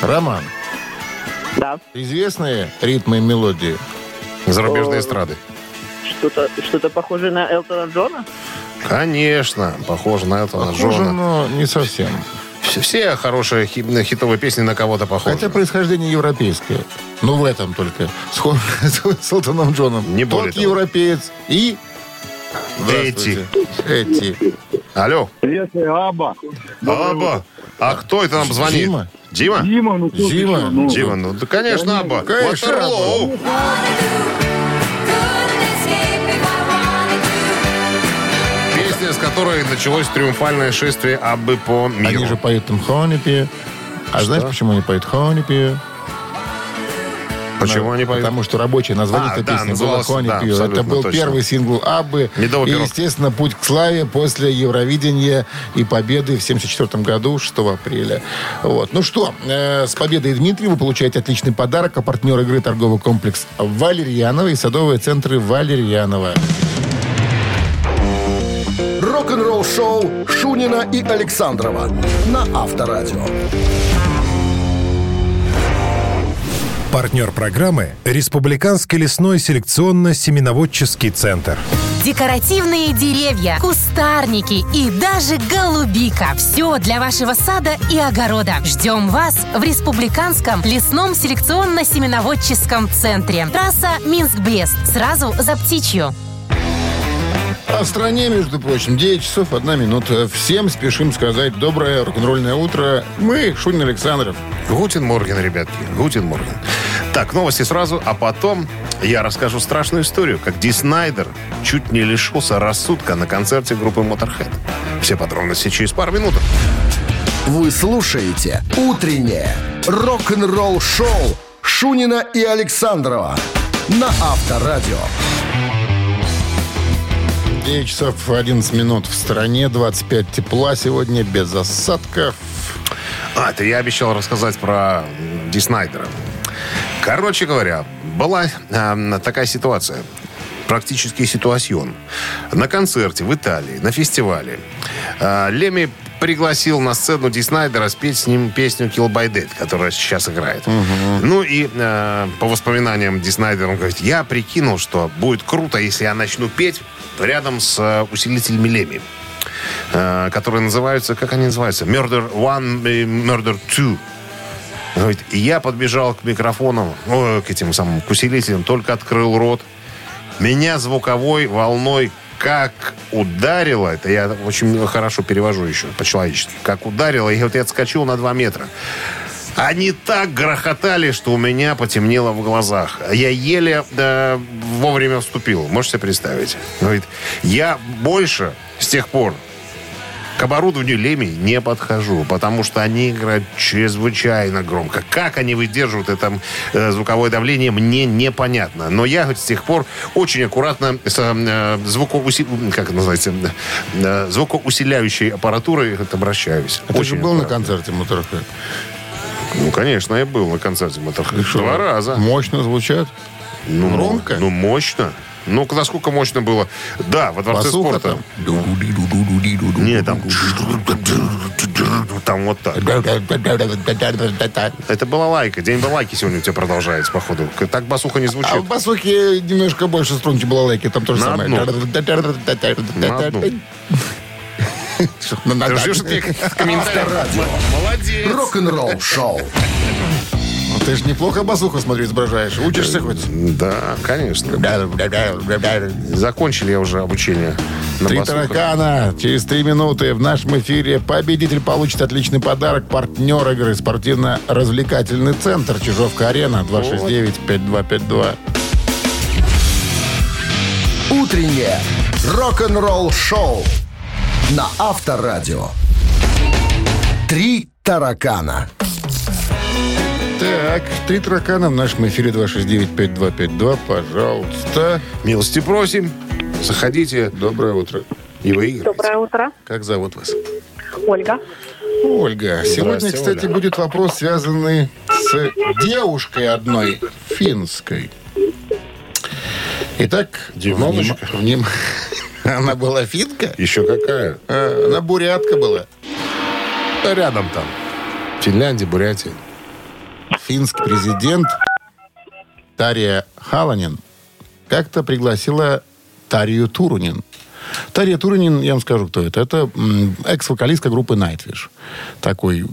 Роман. Да. Известные ритмы и мелодии зарубежной эстрады? Что-то, что-то похожее на Элтона Джона? Конечно, похоже на Элтона похоже, Джона. Но не совсем. Все, все хорошие хитовые песни на кого-то похожи. Хотя происхождение европейское. Ну, в этом только. С Элтоном Джоном. Не более. Тот того. Европеец и... Эти. Эти. Алло. Приветствую, Аба. Аба. А кто это нам звонит? Дима. Дима? Дима, ну, Дима, ты, ну, Дима, ну да, конечно, Аба. Ватерлоу. Песня которой началось триумфальное шествие Аббы по миру. Они же поют там «Хонипи». А что? Знаешь, почему они поют «Хонипи»? Почему они поют? Потому что рабочее название этой песни было «Хонипи». Это был первый сингл Аббы. И, естественно, путь к славе после Евровидения и победы в семьдесят четвёртом году, шестого апреля. Вот. Ну что, э, с победой, Дмитрий, вы получаете отличный подарок. А партнер игры — торговый комплекс «Валерьянова» и садовые центры «Валерьянова». Рок-н-ролл-шоу Шунина и Александрова на Авторадио. Партнер программы – Республиканский лесной селекционно-семеноводческий центр. Декоративные деревья, кустарники и даже голубика. Все для вашего сада и огорода. Ждем вас в Республиканском лесном селекционно-семеноводческом центре. Трасса Минск-Брест. Сразу за Птичью. А в стране, между прочим, девять часов одна минута. Всем спешим сказать доброе рок-н-ролльное утро. Мы, Шунин Александров. Гутен Морген, ребятки. Гутен Морген. Так, новости сразу, а потом я расскажу страшную историю, как Ди Снайдер чуть не лишился рассудка на концерте группы Motorhead. Все подробности через пару минут. Вы слушаете «Утреннее рок-н-ролл-шоу» Шунина и Александрова на Авторадио. девять часов одиннадцать минут в стране, двадцать пять тепла сегодня, без осадков. А, это я обещал рассказать про Ди Снайдера. Короче говоря, была э, такая ситуация, практически ситуацион. На концерте в Италии, на фестивале, э, Леми пригласил на сцену Ди Снайдера спеть с ним песню «Kill by Dead», которая сейчас играет. Угу. Ну и э, по воспоминаниям Ди Снайдера он говорит: я прикинул, что будет круто, если я начну петь рядом с э, усилителями Леми, э, которые называются, как они называются, Murder One и Murder Two. Говорит, я подбежал к микрофонам, ну, к этим самым, к усилителям, только открыл рот. Меня звуковой волной как ударило, это я очень хорошо перевожу еще по-человечески, как ударило, и вот я отскочил на два метра. Они так грохотали, что у меня потемнело в глазах. Я еле э, вовремя вступил, можете себе представить. Говорит, я больше с тех пор к оборудованию Леми не подхожу, потому что они играют чрезвычайно громко. Как они выдерживают это э, звуковое давление, мне непонятно. Но я хоть с тех пор очень аккуратно с э, звукоуси... как называется? Э, звукоусиляющей аппаратурой обращаюсь. А ты же был аккуратно на концерте Motorhead? Ну, конечно, я был на концерте Motorhead. Два что? раза. Мощно звучат? Ну, громко? Ну, мощно. Ну, насколько мощно было. Да, во дворце Посуха спорта. Там? Нет, там... Там вот так. Это балалайка. День балалайки сегодня у тебя продолжается, походу. Так басуха не звучит. А в басухе немножко больше струн, чем балалайки. Там тоже самое. На одну. Ты ждешь этих комментариев? Молодец. Рок-н-ролл шоу. Ты же неплохо басуху, смотри, изображаешь. Учишься хоть? Да, конечно. Закончили я уже обучение на «Три басуху». Таракана. Через три минуты в нашем эфире победитель получит отличный подарок. Партнер игры — спортивно-развлекательный центр «Чижовка-арена». два шесть девять пять два пять два. Утреннее рок-н-ролл-шоу на Авторадио. «Три таракана». Так, «Три таракана» в нашем эфире, два шесть девять пять два пять два, пожалуйста. Милости просим, заходите. Доброе утро. И вы. Доброе утро. Как зовут вас? Ольга. Ольга. Сегодня, кстати, Оля, будет вопрос, связанный с девушкой одной, финской. Итак, девушка. Вним... Она была финка? Еще какая? А, она бурятка была. Рядом там. Финляндия, Бурятия. Финский президент Тарья Халанин как-то пригласила Тарью Турунен. Тарья Турунен, я вам скажу, кто это. Это экс-вокалистка группы Nightwish. Такой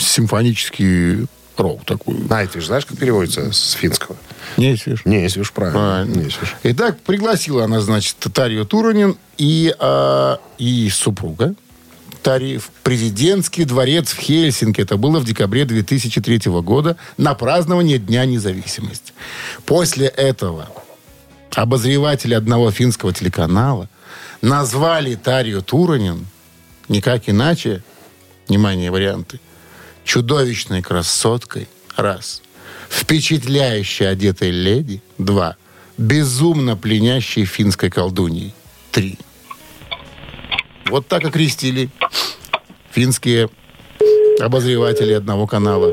симфонический рок. Такой. Nightwish, знаешь, как переводится с финского? Нейсвиш. Нейсвиш, правильно. А, Нейсвиш. Итак, пригласила она, значит, Тарью Турунен и, а, и супруга в президентский дворец в Хельсинки. Это было в декабре две тысячи третьего года на празднование Дня независимости. После этого обозреватель одного финского телеканала назвали Тарью Турунен никак иначе, внимание, варианты, чудовищной красоткой, раз, впечатляюще одетой леди, два, безумно пленящей финской колдуньей, три. Вот так окрестили финские обозреватели одного канала.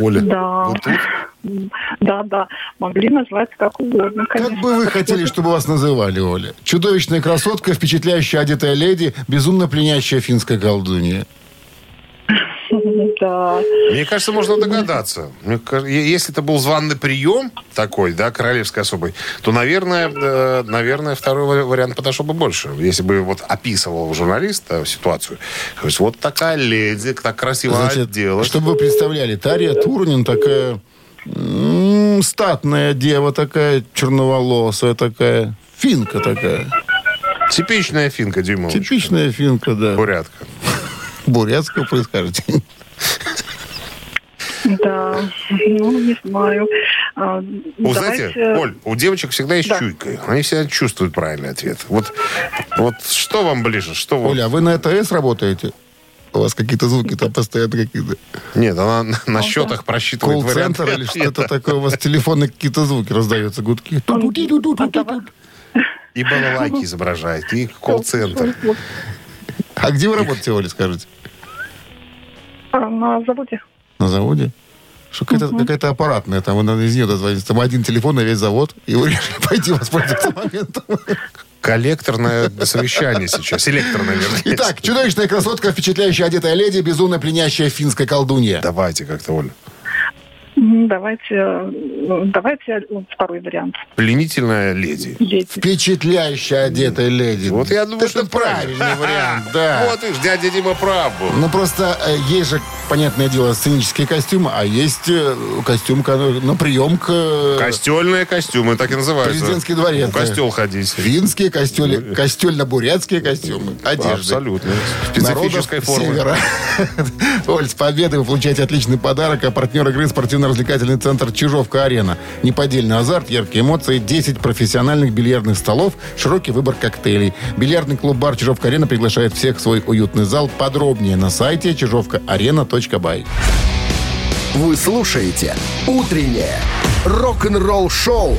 Оля, да. Вот тут? Да, да. Могли назвать как угодно, конечно. Как бы вы хотели, чтобы вас называли, Оля? Чудовищная красотка, впечатляющая одетая леди, безумно пленящая финская колдунья. Да. Мне кажется, можно догадаться. Если это был званный прием такой, да, королевской особой, то, наверное, наверное, второй вариант подошел бы больше. Если бы вот описывал журналист ситуацию. То есть вот такая леди, так красиво значит, отделалась. Чтобы вы представляли, Тарья Турунен такая м-м, статная дева такая, черноволосая такая, финка такая. Типичная финка, Дюймовочка. Типичная финка, да. Бурятка. Бурятского происхождения. Да, ну, не знаю. А, О, давайте... Знаете, Оль, у девочек всегда есть да. чуйка. Они всегда чувствуют правильный ответ. Вот, вот что вам ближе? Что вам... Оля, а вы на ЭТС работаете? У вас какие-то звуки там постоянно какие-то? Нет, она на счетах просчитывает варианты. Колл-центр или что-то такое? У вас телефонные какие-то звуки раздаются, гудки. И балалайки изображает, и колл-центр. А где вы работаете, Оля, скажите? На заводе. На заводе? Что какая-то, угу. какая-то аппаратная, там надо из нее дозвониться. Там один телефон на весь завод, и вы решили пойти воспользоваться моментом. Коллекторное совещание сейчас. Электорное, вернее. Итак, чудовищная красотка, впечатляющая одетая леди, безумно пленящая финская колдунья. Давайте как-то, Оля. Давайте, давайте второй вариант. Пленительная леди. леди. Впечатляющая одетая леди. Вот я думаю, это что правильный правильно. вариант. Да. Вот уж дядя Дима прав был. Ну просто есть же, понятное дело, сценические костюмы, а есть костюм на прием к... Костельные костюмы, так и называются. Президентский дворец. В костел ходить. Финские костюли, костельно-бурятские костюмы. Одежды. Абсолютно. Специфической формы. Оль, с победой вы получаете отличный подарок, а партнер игры спортивного развлекательный центр «Чижовка-Арена». Неподдельный азарт, яркие эмоции, десять профессиональных бильярдных столов, широкий выбор коктейлей. Бильярдный клуб-бар «Чижовка-Арена» приглашает всех в свой уютный зал. Подробнее на сайте чижовка арена точка бай. Вы слушаете «Утреннее рок-н-ролл-шоу»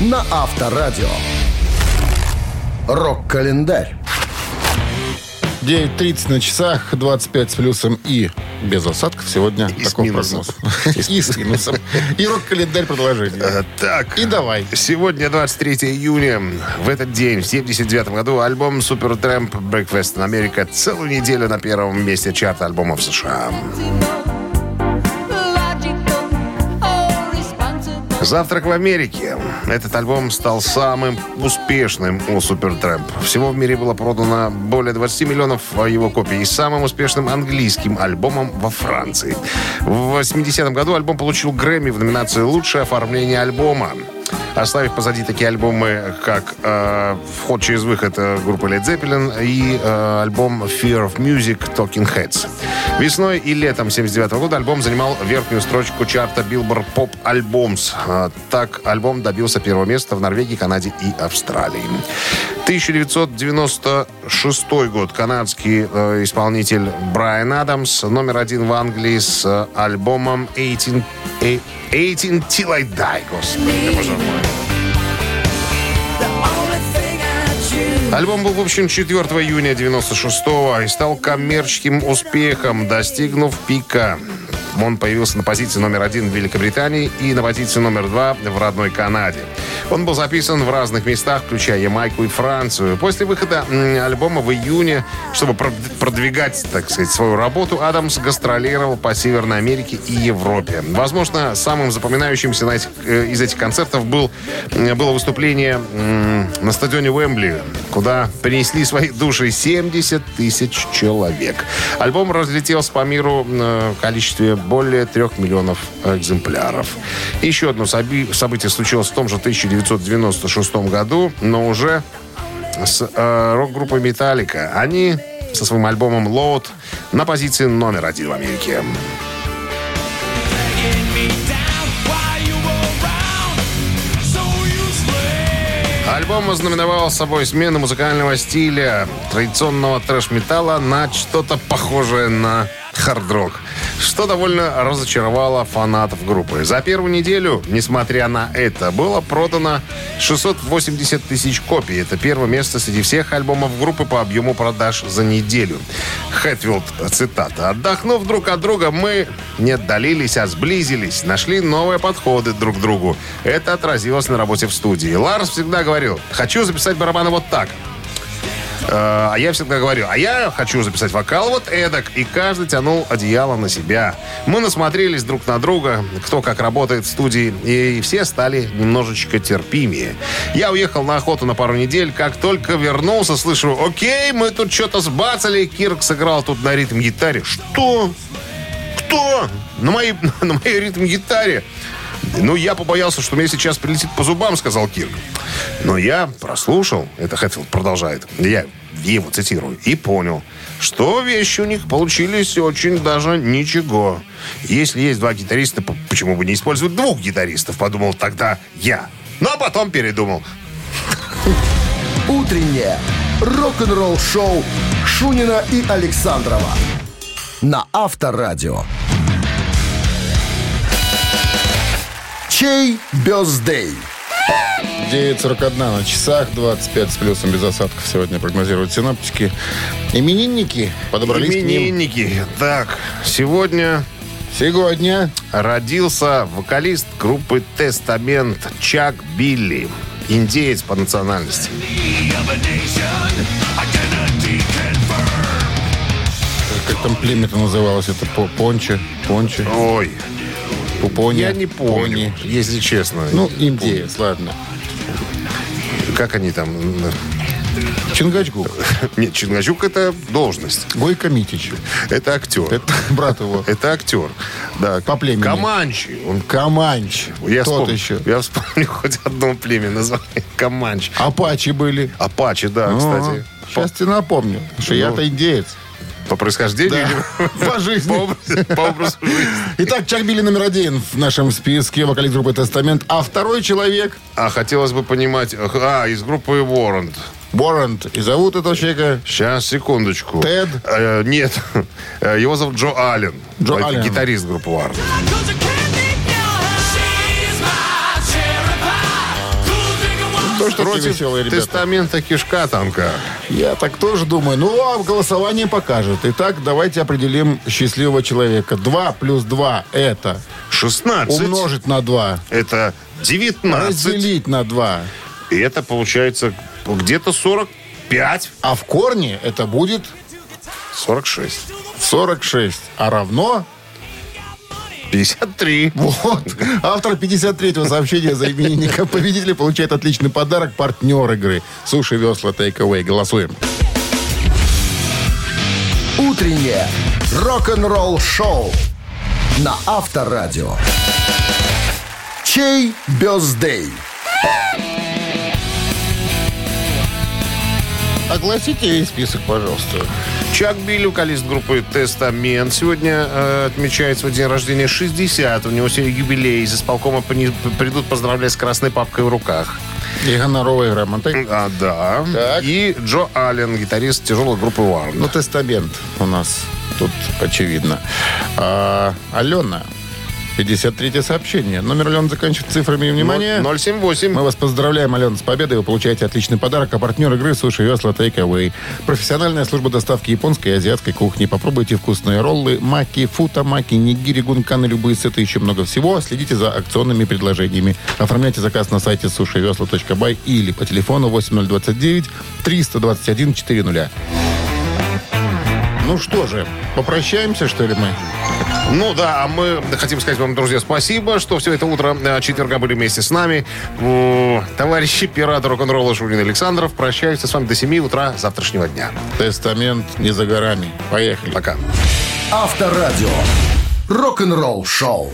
на Авторадио. Рок-календарь. девять тридцать на часах, двадцать пять с плюсом и без осадков. Сегодня и такой прогноз. И с минусом. И рок-календарь продолжение. Так. И давай. Сегодня двадцать третьего июня. В этот день, в семьдесят девятом году, альбом Supertramp Breakfast in America целую неделю на первом месте чарта альбомов США. «Завтрак в Америке». Этот альбом стал самым успешным у Supertramp. Всего в мире было продано более двадцать миллионов его копий и самым успешным английским альбомом во Франции. В восьмидесятом году альбом получил Грэмми в номинации «Лучшее оформление альбома». Оставив позади такие альбомы, как э, «Вход через выход» группы Led Zeppelin и э, альбом «Fear of Music» Talking Heads. Весной и летом семьдесят девятого года альбом занимал верхнюю строчку чарта Billboard Pop Albums. Так альбом добился первого места в Норвегии, Канаде и Австралии. тысяча девятьсот девяносто шестой год. Канадский э, исполнитель Брайан Адамс номер один в Англии с э, альбомом eighteen, eighteen Till I Die. Господи, боже мой. Альбом был выпущен четвёртого июня девяносто шестого и стал коммерческим успехом, достигнув пика. Он появился на позиции номер один в Великобритании и на позиции номер два в родной Канаде. Он был записан в разных местах, включая Ямайку и Францию. После выхода альбома в июне, чтобы продвигать, так сказать, свою работу, Адамс гастролировал по Северной Америке и Европе. Возможно, самым запоминающимся из этих концертов был, было выступление на стадионе Уэмбли, куда принесли свои души семьдесят тысяч человек. Альбом разлетелся по миру в количестве более трех миллионов экземпляров. Еще одно событие случилось в том же тысяча девятьсот девяносто шестом году, но уже с э, рок-группой «Металлика». Они со своим альбомом «Load» на позиции номер один в Америке. Альбом ознаменовал собой смену музыкального стиля традиционного трэш-металла на что-то похожее на хард-рок, что довольно разочаровало фанатов группы. За первую неделю, несмотря на это, было продано шестьсот восемьдесят тысяч копий. Это первое место среди всех альбомов группы по объему продаж за неделю. Хэтфилд, цитата. «Отдохнув друг от друга, мы не отдалились, а сблизились, нашли новые подходы друг к другу. Это отразилось на работе в студии. Ларс всегда говорил, хочу записать барабаны вот так. А я всегда говорю, а я хочу записать вокал вот эдак». И каждый тянул одеяло на себя. Мы насмотрелись друг на друга, кто как работает в студии, и все стали немножечко терпимее. Я уехал на охоту на пару недель. Как только вернулся, слышу, окей, мы тут что-то сбацали. Кирк сыграл тут на ритм-гитаре. Что? Кто? На моей, на моей ритм-гитаре? «Ну, я побоялся, что мне сейчас прилетит по зубам», — сказал Кирк. «Но я прослушал», — это Хэтфилд продолжает, я его цитирую, «и понял, что вещи у них получились очень даже ничего. Если есть два гитариста, почему бы не использовать двух гитаристов?» — подумал тогда я. Ну, а потом передумал. Утреннее рок-н-ролл-шоу Шунина и Александрова на Авторадио. Чей бёздей? девять сорок один на часах, двадцать пять с плюсом без осадков сегодня прогнозируют синоптики. Именинники подобрались к ним. Именинники. Так, сегодня... Сегодня родился вокалист группы Testament Чак Билли. Индеец по национальности. Как там племя-то называлось? Это пончи? Пончи? Ой... Пони, я не помню, пони. Если честно. Ну, индеец, ладно. Как они там? Чингачгук. Нет, Чингачгук – это должность. Гойко Митич. Это актер. Это брат его. Это актер. Да. По племени. Команчи. Он Команч. Я Тот вспом... еще. Я вспомню хоть одно племя название. Команч. Апачи были. Апачи, да, А-а-а. кстати. Сейчас По... тебе напомню, что ну... я-то индеец. По происхождению? Да. Или... По жизни. По образу жизни. Итак, Чак Билли номер один в нашем списке, вокалист группы «Testament». А второй человек... А, хотелось бы понимать... А, из группы «Warrant». Warrant. И зовут этого человека... Сейчас, секундочку. Тед? Э, нет. Его зовут Джо Аллен. Джо Аллен. Гитарист группы «Warrant». Против «Тестамента» кишка танка. Я так тоже думаю. Ну, а голосование покажет. Итак, давайте определим счастливого человека. два плюс два это... шестнадцать. Умножить на два. Это девятнадцать. Разделить на два. И это получается где-то сорок пять. А в корне это будет... сорок шесть. сорок шесть. А равно... пятьдесят три. Вот. Автор пятьдесят третьего сообщения за именинника победителя получает отличный подарок. Партнер игры. Суши весла Takeaway. Голосуем. Утреннее рок-н-ролл шоу на Авторадио. Чей бёздей? Огласите весь список, пожалуйста. Чак Билли, вокалист группы «Testament», сегодня э, отмечает свой день рождения шестьдесят. У него сегодня юбилей. Из исполкома придут поздравлять с красной папкой в руках. И гоноровой грамотой. А, да. Так. И Джо Аллен, гитарист тяжелой группы «Warrant». Ну, «Testament» у нас тут очевидно. А, Алена, пятьдесят третье сообщение. Номер Алена заканчивается цифрами. Внимание. ноль семь восемь. Мы вас поздравляем, Алена, с победой. Вы получаете отличный подарок. А партнер игры «Суши весла Takeaway». Профессиональная служба доставки японской и азиатской кухни. Попробуйте вкусные роллы, маки, футамаки, нигири, гунканы, любые сеты, еще много всего. Следите за акционными предложениями. Оформляйте заказ на сайте суши весла точка бай или по телефону восемь ноль два девять триста двадцать один четыреста. Ну что же, попрощаемся, что ли, мы? Ну да, а мы хотим сказать вам, друзья, спасибо, что все это утро четверга были вместе с нами. Товарищи пираты рок-н-ролла Шунин и Александров прощаются с вами до семи утра завтрашнего дня. «Testament» не за горами. Поехали. Пока. Авторадио. Рок-н-ролл шоу.